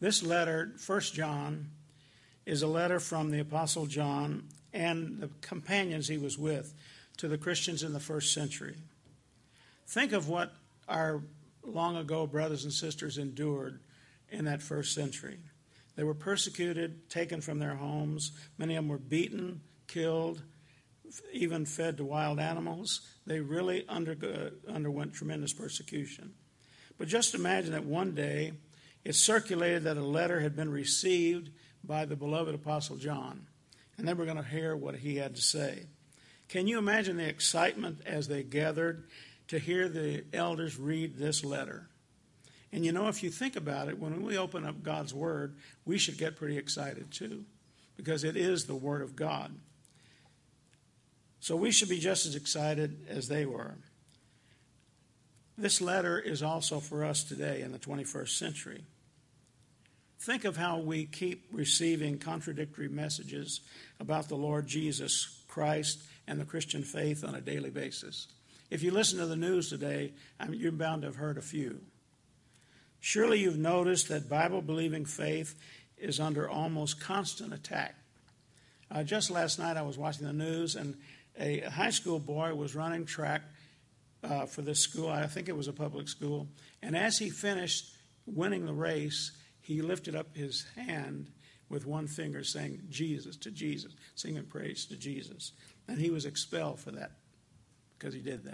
This letter, 1 John, is a letter from the Apostle John and the companions he was with to the Christians in the first century. Think of what our long ago brothers and sisters endured in that first century. They were persecuted, taken from their homes. Many of them were beaten, killed, even fed to wild animals. They really underwent tremendous persecution. But just imagine that one day it circulated that a letter had been received by the beloved Apostle John, and then we're going to hear what he had to say. Can you imagine the excitement as they gathered to hear the elders read this letter? And you know, if you think about it, when we open up God's Word, we should get pretty excited too, because it is the Word of God. So we should be just as excited as they were. This letter is also for us today in the 21st century. Think of how we keep receiving contradictory messages about the Lord Jesus Christ and the Christian faith on a daily basis. If you listen to the news today, you're bound to have heard a few. Surely you've noticed that Bible-believing faith is under almost constant attack. Just last night I was watching the news, and a high school boy was running track for this school. I think it was a public school. And as he finished winning the race, he lifted up his hand with one finger saying, "Jesus, to Jesus," singing praise to Jesus. And he was expelled for that because he did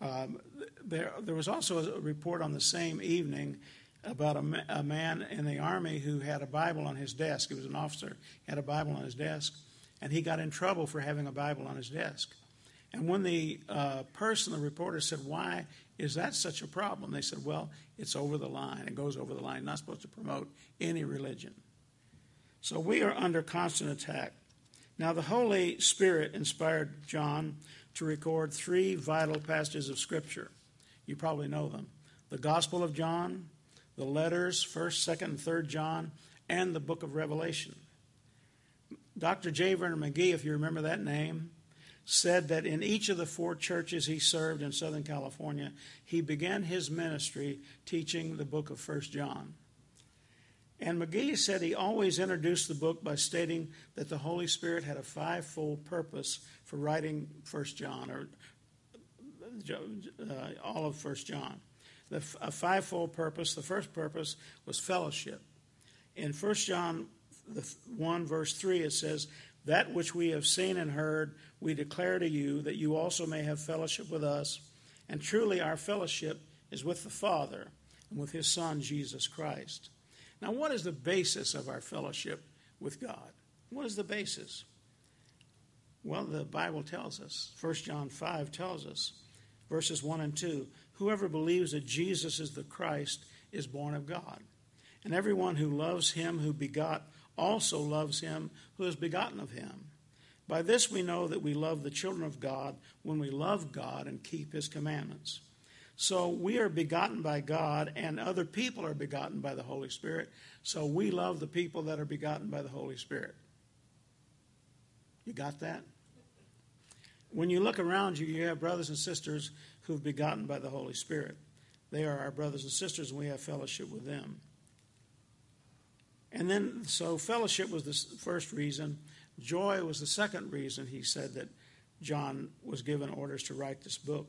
that. There was also a report on the same evening about a man in the Army who had a Bible on his desk. He was an officer. He had a Bible on his desk, and he got in trouble for having a Bible on his desk. And when the reporter said, "Why is that such a problem?" They said, "Well, it's over the line. It goes over the line. Not supposed to promote any religion." So we are under constant attack. Now, the Holy Spirit inspired John to record three vital passages of Scripture. You probably know them. The Gospel of John, the letters, 1st, 2nd, and 3rd John, and the Book of Revelation. Dr. J. Vernon McGee, if you remember that name, said that in each of the four churches he served in Southern California, he began his ministry teaching the book of 1 John. And McGee said he always introduced the book by stating that the Holy Spirit had a fivefold purpose for writing 1 John, or all of 1 John. A fivefold purpose. The first purpose was fellowship. In 1 John 1, verse 3, it says, "That which we have seen and heard, we declare to you, that you also may have fellowship with us. And truly our fellowship is with the Father and with his Son, Jesus Christ." Now, what is the basis of our fellowship with God? What is the basis? Well, the Bible tells us. 1 John 5 tells us, verses 1 and 2, "Whoever believes that Jesus is the Christ is born of God. And everyone who loves him who begot also loves him who is begotten of him. By this we know that we love the children of God, when we love God and keep his commandments." So we are begotten by God, and other people are begotten by the Holy Spirit. So we love the people that are begotten by the Holy Spirit. You got that? When you look around you, you have brothers and sisters who have begotten by the Holy Spirit. They are our brothers and sisters, and we have fellowship with them. And then, so fellowship was the first reason. Joy was the second reason he said that John was given orders to write this book.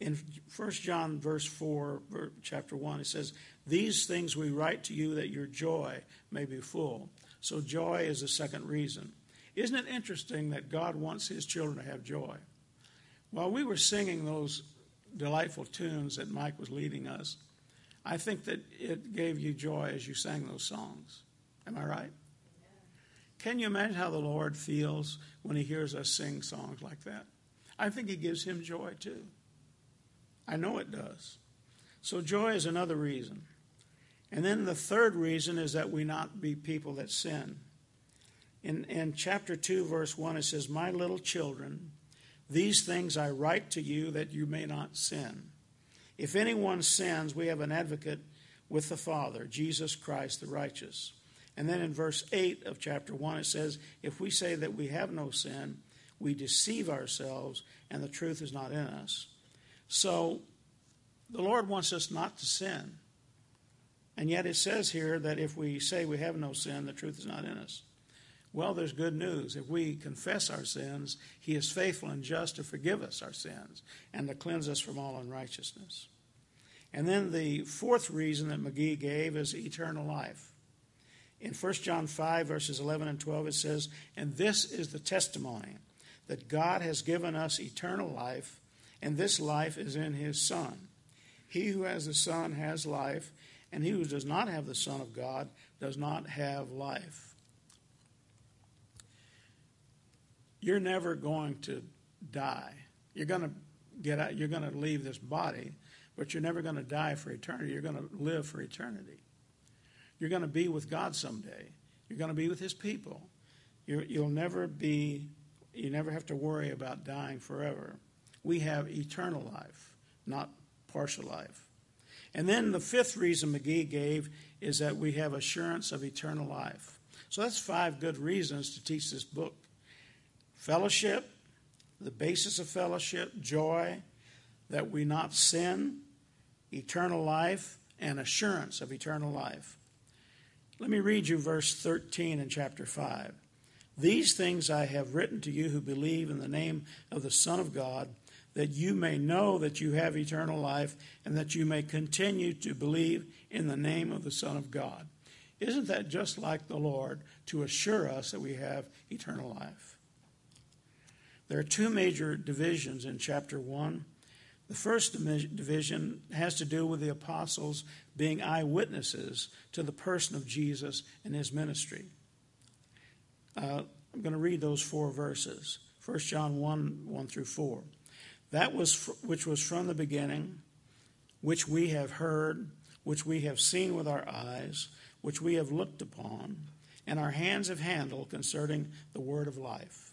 In 1 John verse 4, chapter 1, it says, "These things we write to you that your joy may be full." So joy is the second reason. Isn't it interesting that God wants his children to have joy? While we were singing those delightful tunes that Mike was leading us, I think that it gave you joy as you sang those songs. Am I right? Yeah. Can you imagine how the Lord feels when he hears us sing songs like that? I think it gives him joy too. I know it does. So joy is another reason. And then the third reason is that we not be people that sin. In chapter 2, verse 1, it says, "My little children, these things I write to you that you may not sin. If anyone sins, we have an advocate with the Father, Jesus Christ the righteous." And then in verse 8 of chapter 1, it says, "If we say that we have no sin, we deceive ourselves, and the truth is not in us." So the Lord wants us not to sin. And yet it says here that if we say we have no sin, the truth is not in us. Well, there's good news. If we confess our sins, he is faithful and just to forgive us our sins and to cleanse us from all unrighteousness. And then the fourth reason that McGee gave is eternal life. In 1 John 5, verses 11 and 12, it says, "And this is the testimony, that God has given us eternal life, and this life is in his Son. He who has the Son has life, and he who does not have the Son of God does not have life." You're never going to die. You're going to get out, you're going to leave this body, but you're never going to die for eternity. You're going to live for eternity. You're going to be with God someday. You're going to be with his people. You never have to worry about dying forever. We have eternal life, not partial life. And then the fifth reason McGee gave is that we have assurance of eternal life. So that's five good reasons to teach this book. Fellowship, the basis of fellowship, joy, that we not sin, eternal life, and assurance of eternal life. Let me read you verse 13 in chapter 5. "These things I have written to you who believe in the name of the Son of God, that you may know that you have eternal life, and that you may continue to believe in the name of the Son of God." Isn't that just like the Lord to assure us that we have eternal life? There are two major divisions in chapter 1. The first division has to do with the apostles being eyewitnesses to the person of Jesus and his ministry. I'm going to read those four verses. 1 John 1, 1 through 4. "That which was from the beginning, which we have heard, which we have seen with our eyes, which we have looked upon, and our hands have handled concerning the word of life.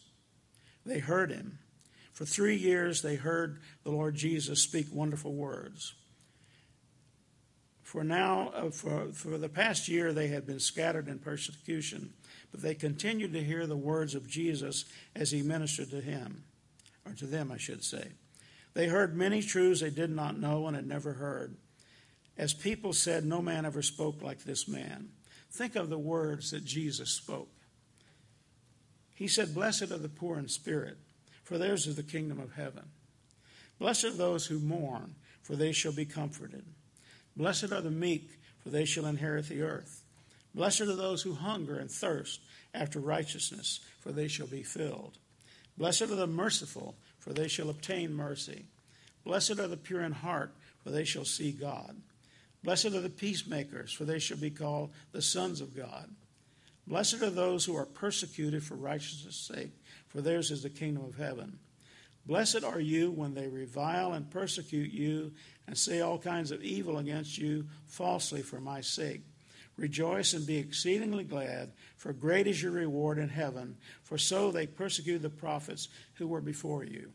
They heard him. For 3 years they heard the Lord Jesus speak wonderful words. For the past year they had been scattered in persecution, but they continued to hear the words of Jesus as he ministered to him, or to them, I should say. They heard many truths they did not know and had never heard. As people said, "No man ever spoke like this man." Think of the words that Jesus spoke. He said, "Blessed are the poor in spirit, for theirs is the kingdom of heaven. Blessed are those who mourn, for they shall be comforted. Blessed are the meek, for they shall inherit the earth. Blessed are those who hunger and thirst after righteousness, for they shall be filled. Blessed are the merciful, for they shall obtain mercy. Blessed are the pure in heart, for they shall see God. Blessed are the peacemakers, for they shall be called the sons of God. Blessed are those who are persecuted for righteousness' sake, for theirs is the kingdom of heaven. Blessed are you when they revile and persecute you and say all kinds of evil against you falsely for my sake. Rejoice and be exceedingly glad, for great is your reward in heaven, for so they persecuted the prophets who were before you."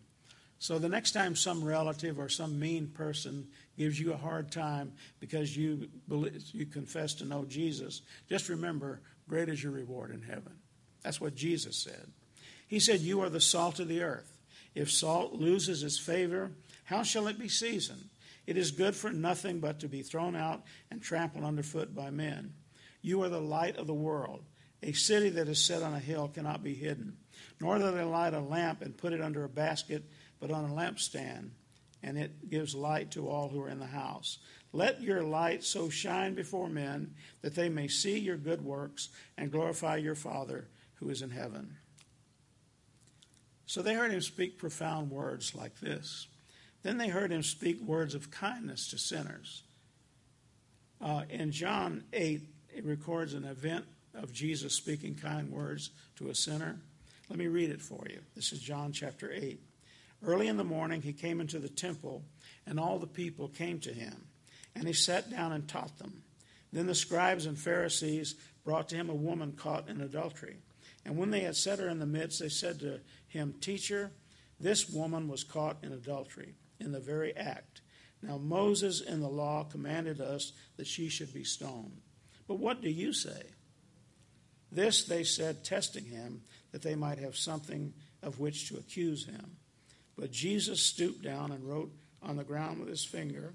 So the next time some relative or some mean person gives you a hard time because you confess to know Jesus, just remember, great is your reward in heaven. That's what Jesus said. He said, "You are the salt of the earth. If salt loses its favor, how shall it be seasoned? It is good for nothing but to be thrown out and trampled underfoot by men. You are the light of the world. A city that is set on a hill cannot be hidden. Nor do they light a lamp and put it under a basket, but on a lampstand, and it gives light to all who are in the house. Let your light so shine before men that they may see your good works and glorify your Father who is in heaven." So they heard him speak profound words like this. Then they heard him speak words of kindness to sinners. In John 8, it records an event of Jesus speaking kind words to a sinner. Let me read it for you. This is John chapter 8. "Early in the morning he came into the temple, and all the people came to him, and he sat down and taught them. Then the scribes and Pharisees brought to him a woman caught in adultery. And when they had set her in the midst, they said to him, "Teacher, this woman was caught in adultery, in the very act. Now Moses in the law commanded us that she should be stoned. But what do you say?" This they said, testing him, that they might have something of which to accuse him. But Jesus stooped down and wrote on the ground with his finger,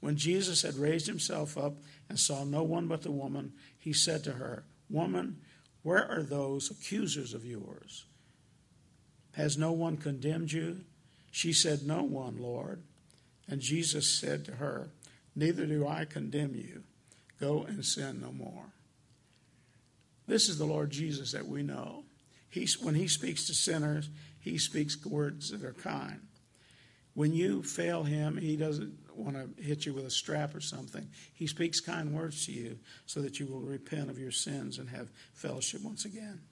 When Jesus had raised himself up and saw no one but the woman, he said to her, "Woman, where are those accusers of yours? Has no one condemned you?" She said, "No one, Lord." And Jesus said to her, "Neither do I condemn you. Go and sin no more." This is the Lord Jesus that we know. When he speaks to sinners, he speaks words that are kind. When you fail him, he doesn't want to hit you with a strap or something. He speaks kind words to you so that you will repent of your sins and have fellowship once again.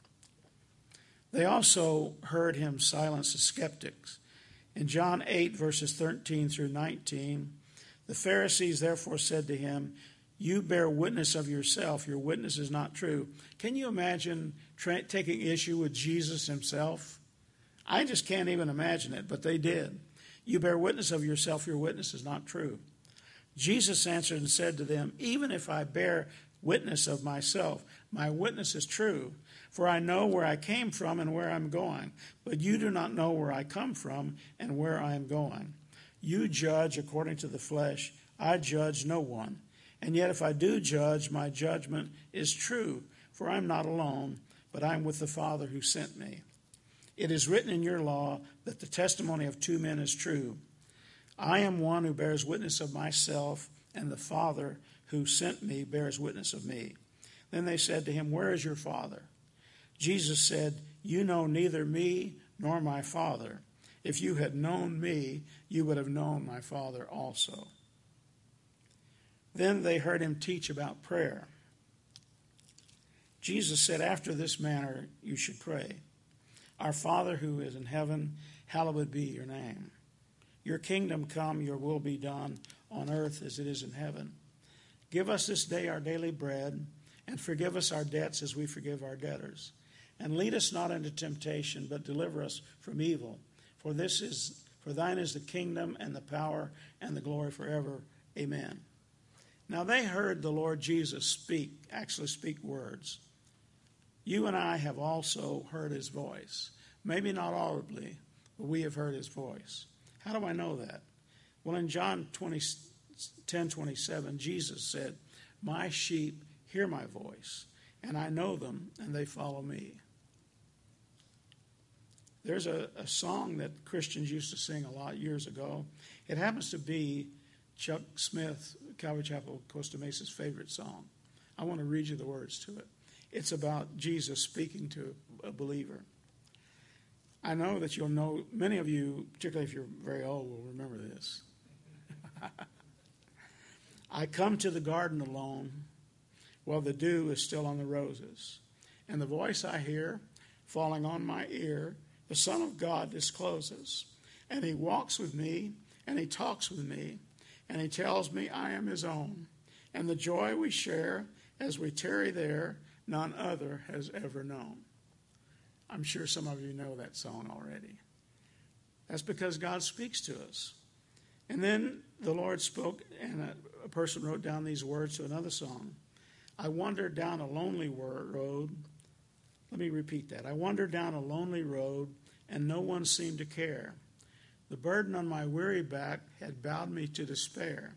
They also heard him silence the skeptics. In John 8, verses 13 through 19, the Pharisees therefore said to him, "You bear witness of yourself. Your witness is not true." Can you imagine taking issue with Jesus himself? I just can't even imagine it, but they did. "You bear witness of yourself. Your witness is not true." Jesus answered and said to them, "Even if I bear witness of myself, my witness is true. For I know where I came from and where I'm going. But you do not know where I come from and where I am going. You judge according to the flesh. I judge no one. And yet if I do judge, my judgment is true. For I'm not alone, but I'm with the Father who sent me. It is written in your law that the testimony of two men is true. I am one who bears witness of myself, and the Father who sent me bears witness of me." Then they said to him, "Where is your Father?" Jesus said, "You know neither me nor my Father. If you had known me, you would have known my Father also." Then they heard him teach about prayer. Jesus said, "After this manner you should pray. Our Father who is in heaven, hallowed be your name. Your kingdom come, your will be done on earth as it is in heaven. Give us this day our daily bread, and forgive us our debts as we forgive our debtors. And lead us not into temptation, but deliver us from evil. For thine is the kingdom and the power and the glory forever. Amen." Now they heard the Lord Jesus actually speak words. You and I have also heard his voice. Maybe not audibly, but we have heard his voice. How do I know that? Well, in John 10:27, Jesus said, "My sheep hear my voice, and I know them, and they follow me." There's a song that Christians used to sing a lot years ago. It happens to be Chuck Smith, Calvary Chapel, Costa Mesa's favorite song. I want to read you the words to it. It's about Jesus speaking to a believer. I know that you'll know, many of you, particularly if you're very old, will remember this. "I come to the garden alone, while the dew is still on the roses. And the voice I hear, falling on my ear, the Son of God discloses. And he walks with me, and he talks with me, and he tells me I am his own. And the joy we share as we tarry there, none other has ever known." I'm sure some of you know that song already. That's because God speaks to us. And then the Lord spoke, and a person wrote down these words to another song. "I wandered down a lonely road." Let me repeat that. "I wandered down a lonely road, and no one seemed to care. The burden on my weary back had bowed me to despair.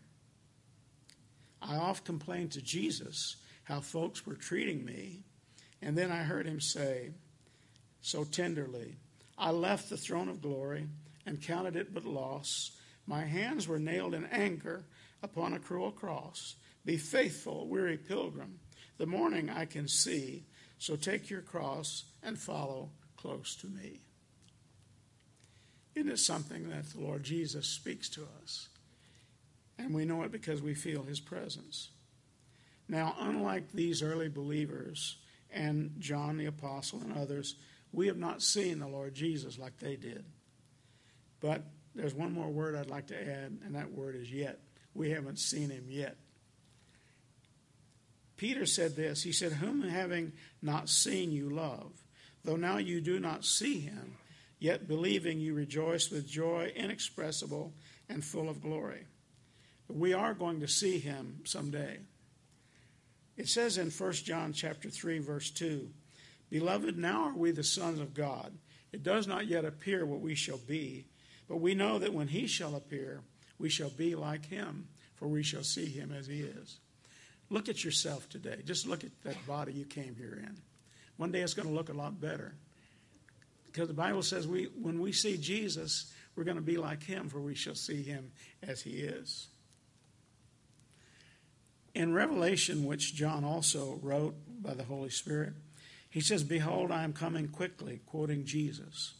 I oft complained to Jesus how folks were treating me, and then I heard him say, so tenderly, I left the throne of glory and counted it but loss. My hands were nailed in anger upon a cruel cross. Be faithful, weary pilgrim, the morning I can see, so take your cross and follow close to me." Isn't it something that the Lord Jesus speaks to us? And we know it because we feel his presence. Now, unlike these early believers and John the Apostle and others, we have not seen the Lord Jesus like they did. But there's one more word I'd like to add, and that word is yet. We haven't seen him yet. Peter said this. He said, "Whom having not seen you love, though now you do not see him, yet believing you rejoice with joy inexpressible and full of glory." We are going to see him someday. It says in 1 John chapter 3, verse 2, "Beloved, now are we the sons of God. It does not yet appear what we shall be, but we know that when he shall appear, we shall be like him, for we shall see him as he is." Look at yourself today. Just look at that body you came here in. One day it's going to look a lot better. Because the Bible says when we see Jesus, we're going to be like him, for we shall see him as he is. In Revelation, which John also wrote by the Holy Spirit, he says, "Behold, I am coming quickly," quoting Jesus,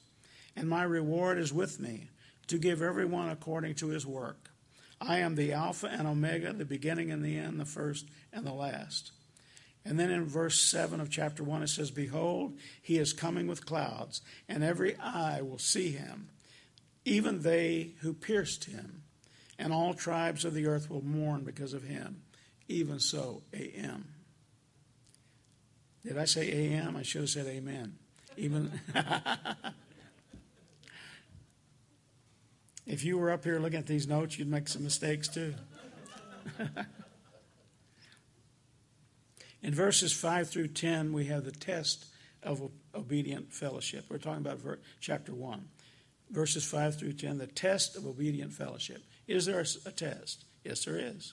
"and my reward is with me to give everyone according to his work. I am the Alpha and Omega, the beginning and the end, the first and the last." And then in verse 7 of chapter 1, it says, "Behold, he is coming with clouds, and every eye will see him, even they who pierced him, and all tribes of the earth will mourn because of him. Even so, A.M." Did I say A.M.? I should have said amen. Even if you were up here looking at these notes, you'd make some mistakes too. In verses 5 through 10, we have the test of obedient fellowship. We're talking about chapter 1. Verses 5 through 10, the test of obedient fellowship. Is there a test? Yes, there is.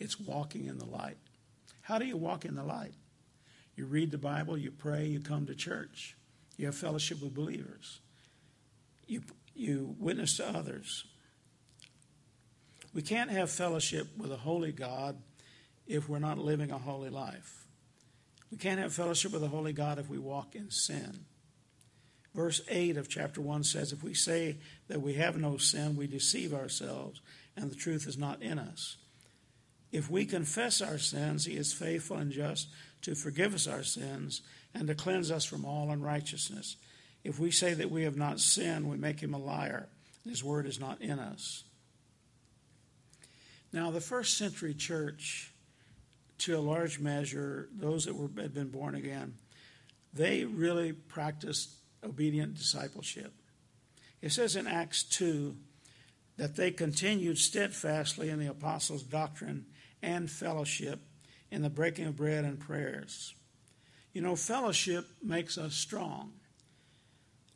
It's walking in the light. How do you walk in the light? You read the Bible, you pray, you come to church. You have fellowship with believers. You witness to others. We can't have fellowship with a holy God if we're not living a holy life. We can't have fellowship with a holy God if we walk in sin. Verse 8 of chapter 1 says, "If we say that we have no sin, we deceive ourselves, and the truth is not in us. If we confess our sins, he is faithful and just to forgive us our sins and to cleanse us from all unrighteousness. If we say that we have not sinned, we make him a liar, and his word is not in us." Now, the first century church, to a large measure, those that had been born again, they really practiced obedient discipleship. It says in Acts 2 that they continued steadfastly in the apostles' doctrine and fellowship, in the breaking of bread and prayers. You know, fellowship makes us strong.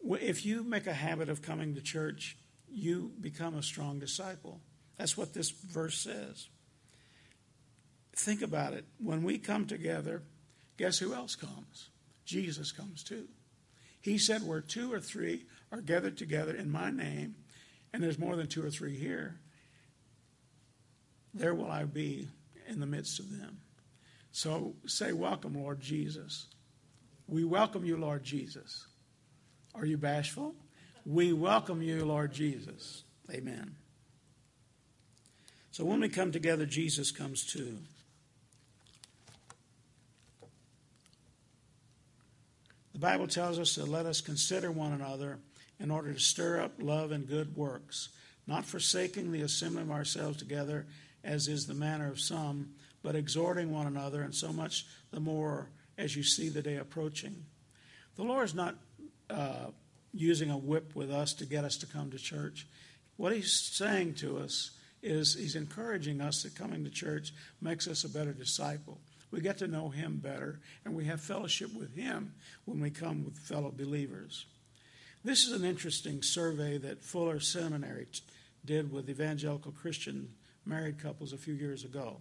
If you make a habit of coming to church, you become a strong disciple. That's what this verse says. Think about it. When we come together, guess who else comes? Jesus comes too. He said, "Where two or three are gathered together in my name," and there's more than two or three here, "there will I be in the midst of them." So say, "Welcome, Lord Jesus." "We welcome you, Lord Jesus." Are you bashful? "We welcome you, Lord Jesus." Amen. So when we come together, Jesus comes too. The Bible tells us to let us consider one another in order to stir up love and good works, not forsaking the assembling of ourselves together, as is the manner of some, but exhorting one another, and so much the more as you see the day approaching. The Lord is not using a whip with us to get us to come to church. What he's saying to us is he's encouraging us that coming to church makes us a better disciple. We get to know him better, and we have fellowship with him when we come with fellow believers. This is an interesting survey that Fuller Seminary did with evangelical Christian married couples a few years ago.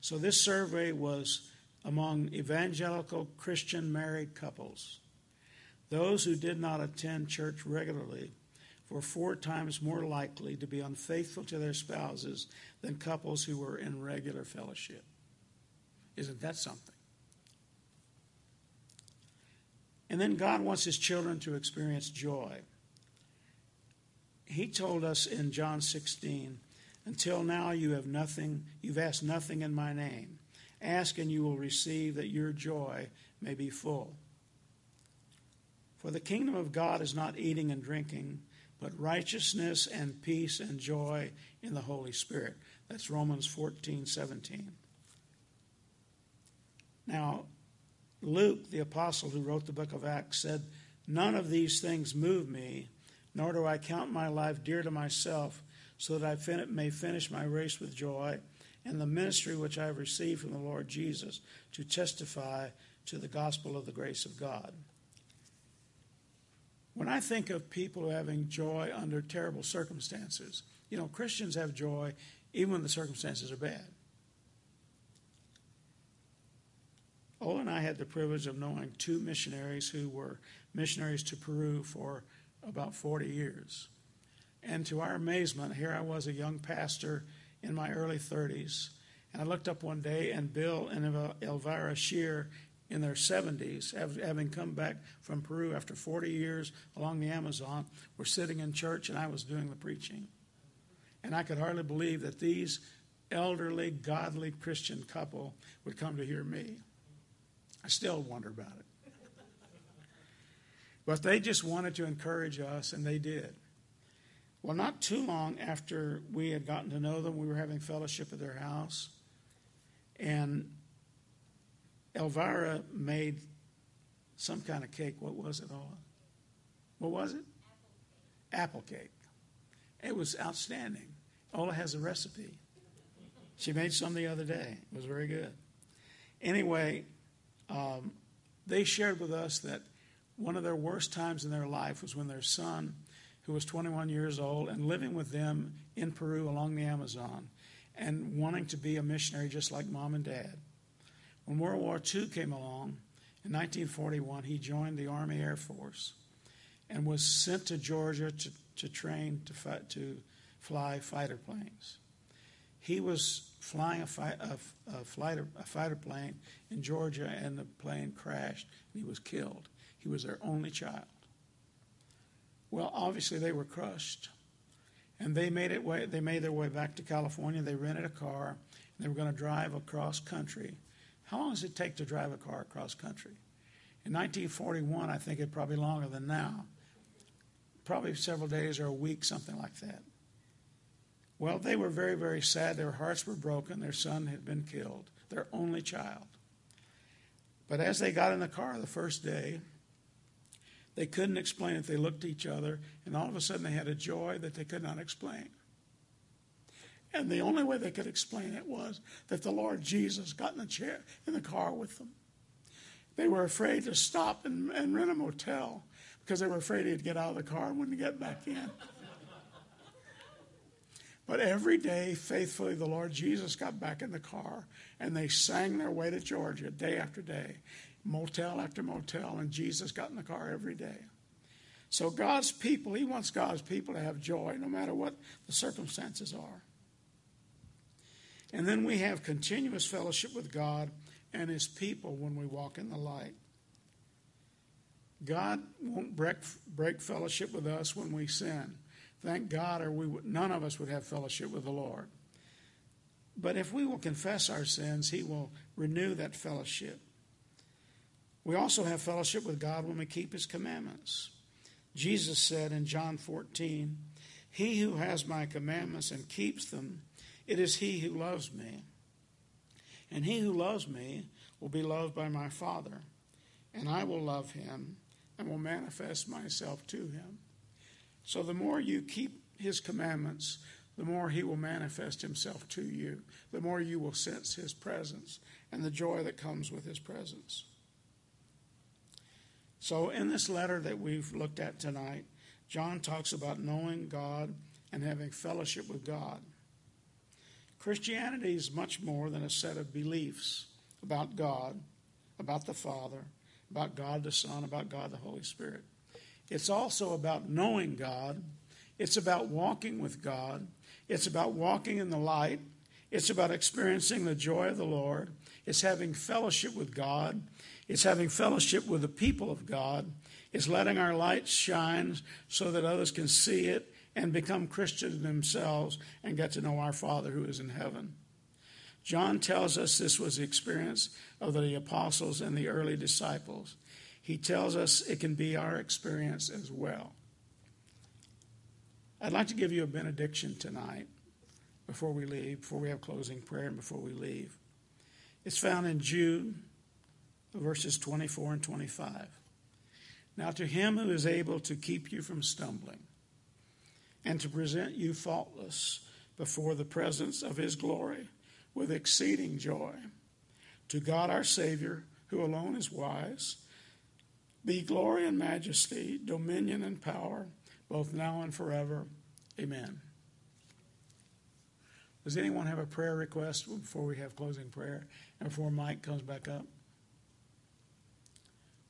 So this survey was among evangelical Christian married couples. Those who did not attend church regularly were 4 times more likely to be unfaithful to their spouses than couples who were in regular fellowship. Isn't that something? And then God wants his children to experience joy. He told us in John 16, "Until now you have nothing, you've asked nothing in my name. Ask and you will receive that your joy may be full. For the kingdom of God is not eating and drinking, but righteousness and peace and joy in the Holy Spirit." That's Romans 14:17. Now, Luke, the apostle who wrote the book of Acts, said, "None of these things move me, nor do I count my life dear to myself, so that I may finish my race with joy and the ministry which I have received from the Lord Jesus to testify to the gospel of the grace of God." When I think of people having joy under terrible circumstances, you know, Christians have joy even when the circumstances are bad. Ola and I had the privilege of knowing 2 missionaries who were missionaries to Peru for about 40 years. And to our amazement, here I was, a young pastor in my early 30s, and I looked up one day, and Bill and Elvira Shear, in their 70s, having come back from Peru after 40 years along the Amazon, were sitting in church, and I was doing the preaching. And I could hardly believe that these elderly, godly Christian couple would come to hear me. I still wonder about it. But they just wanted to encourage us, and they did. Well, not too long after we had gotten to know them, we were having fellowship at their house, and Elvira made some kind of cake. What was it, Ola? What was it? Apple cake. Apple cake. It was outstanding. Ola has a recipe. She made some the other day. It was very good. Anyway, they shared with us that one of their worst times in their life was when their son, who was 21 years old and living with them in Peru along the Amazon and wanting to be a missionary just like mom and dad, when World War II came along, in 1941, he joined the Army Air Force and was sent to Georgia to train to fly fighter planes. He was flying a fighter plane in Georgia, and the plane crashed, and he was killed. He was their only child. Well, obviously they were crushed, and they made their way back to California. They rented a car, and they were going to drive across country. How long does it take to drive a car across country? In 1941, I think it probably longer than now. Probably several days or a week, something like that. Well, they were very, very sad. Their hearts were broken. Their son had been killed, their only child. But as they got in the car the first day, they couldn't explain it. They looked at each other, and all of a sudden they had a joy that they could not explain. And the only way they could explain it was that the Lord Jesus got in the car with them. They were afraid to stop and rent a motel because they were afraid he'd get out of the car and wouldn't get back in. But every day, faithfully, the Lord Jesus got back in the car, and they sang their way to Georgia day after day, motel after motel, and Jesus got in the car every day. So God's people, he wants God's people to have joy no matter what the circumstances are. And then we have continuous fellowship with God and his people when we walk in the light. God won't break fellowship with us when we sin. Thank God, or none of us would have fellowship with the Lord. But if we will confess our sins, he will renew that fellowship. We also have fellowship with God when we keep his commandments. Jesus said in John 14, "He who has my commandments and keeps them, it is he who loves me. And he who loves me will be loved by my Father, and I will love him and will manifest myself to him." So the more you keep his commandments, the more he will manifest himself to you, the more you will sense his presence and the joy that comes with his presence. So in this letter that we've looked at tonight, John talks about knowing God and having fellowship with God. Christianity is much more than a set of beliefs about God, about the Father, about God the Son, about God the Holy Spirit. It's also about knowing God. It's about walking with God. It's about walking in the light. It's about experiencing the joy of the Lord. It's having fellowship with God. It's having fellowship with the people of God. It's letting our light shine so that others can see it and become Christians themselves and get to know our Father who is in heaven. John tells us this was the experience of the apostles and the early disciples. He tells us it can be our experience as well. I'd like to give you a benediction tonight before we leave, before we have closing prayer and before we leave. It's found in Jude, verses 24 and 25. Now to him who is able to keep you from stumbling and to present you faultless before the presence of his glory with exceeding joy, to God our Savior, who alone is wise, be glory and majesty, dominion and power, both now and forever. Amen. Does anyone have a prayer request before we have closing prayer and before Mike comes back up?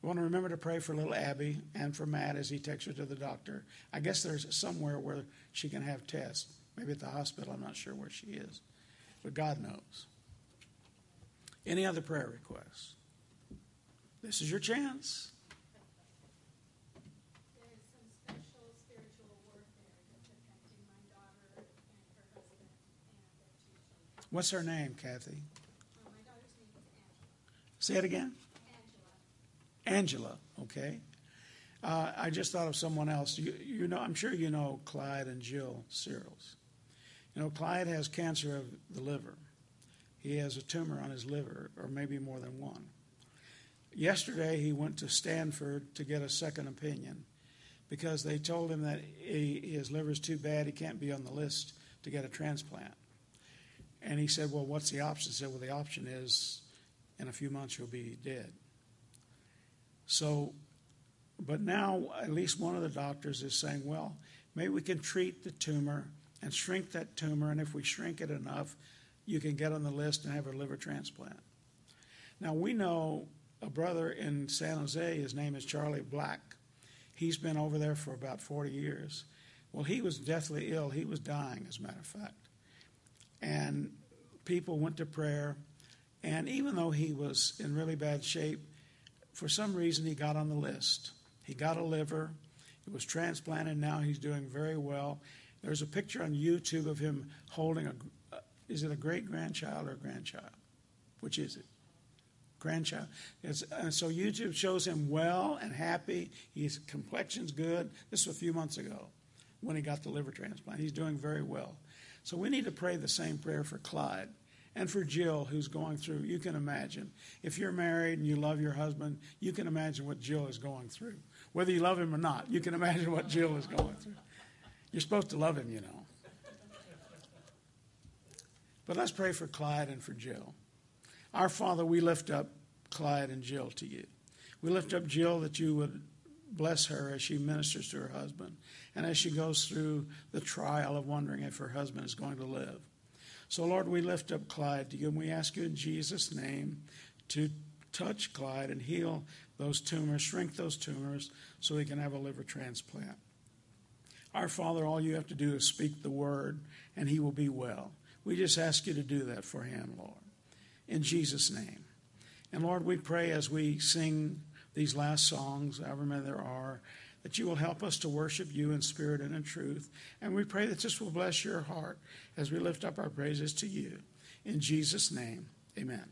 We want to remember to pray for little Abby and for Matt as he takes her to the doctor. I guess there's somewhere where she can have tests, maybe at the hospital. I'm not sure where she is, but God knows. Any other prayer requests? This is your chance. What's her name, Kathy? My daughter's name is Angela. Say it again. Angela. Angela, okay. I just thought of someone else. You know, I'm sure you know Clyde and Jill Searles. You know, Clyde has cancer of the liver. He has a tumor on his liver, or maybe more than one. Yesterday, he went to Stanford to get a second opinion because they told him that his liver's too bad. He can't be on the list to get a transplant. And he said, well, what's the option? He said, well, the option is in a few months you'll be dead. So, but now at least one of the doctors is saying, well, maybe we can treat the tumor and shrink that tumor, and if we shrink it enough, you can get on the list and have a liver transplant. Now, we know a brother in San Jose, his name is Charlie Black. He's been over there for about 40 years. Well, he was deathly ill. He was dying, as a matter of fact. And people went to prayer, and even though he was in really bad shape, for some reason he got on the list. He got a liver. It was transplanted. Now he's doing very well. There's a picture on YouTube of him holding is it a great-grandchild or a grandchild? Which is it? Grandchild. And so YouTube shows him well and happy. His complexion's good. This was a few months ago when he got the liver transplant. He's doing very well. So we need to pray the same prayer for Clyde and for Jill, who's going through. You can imagine. If you're married and you love your husband, you can imagine what Jill is going through. Whether you love him or not, you can imagine what Jill is going through. You're supposed to love him, you know. But let's pray for Clyde and for Jill. Our Father, we lift up Clyde and Jill to you. We lift up Jill that you would bless her as she ministers to her husband and as she goes through the trial of wondering if her husband is going to live. So, Lord, we lift up Clyde to you, and we ask you in Jesus' name to touch Clyde and heal those tumors, shrink those tumors so he can have a liver transplant. Our Father, all you have to do is speak the word, and he will be well. We just ask you to do that for him, Lord, in Jesus' name. And, Lord, we pray as we sing these last songs, however many there are, that you will help us to worship you in spirit and in truth. And we pray that this will bless your heart as we lift up our praises to you. In Jesus' name, amen.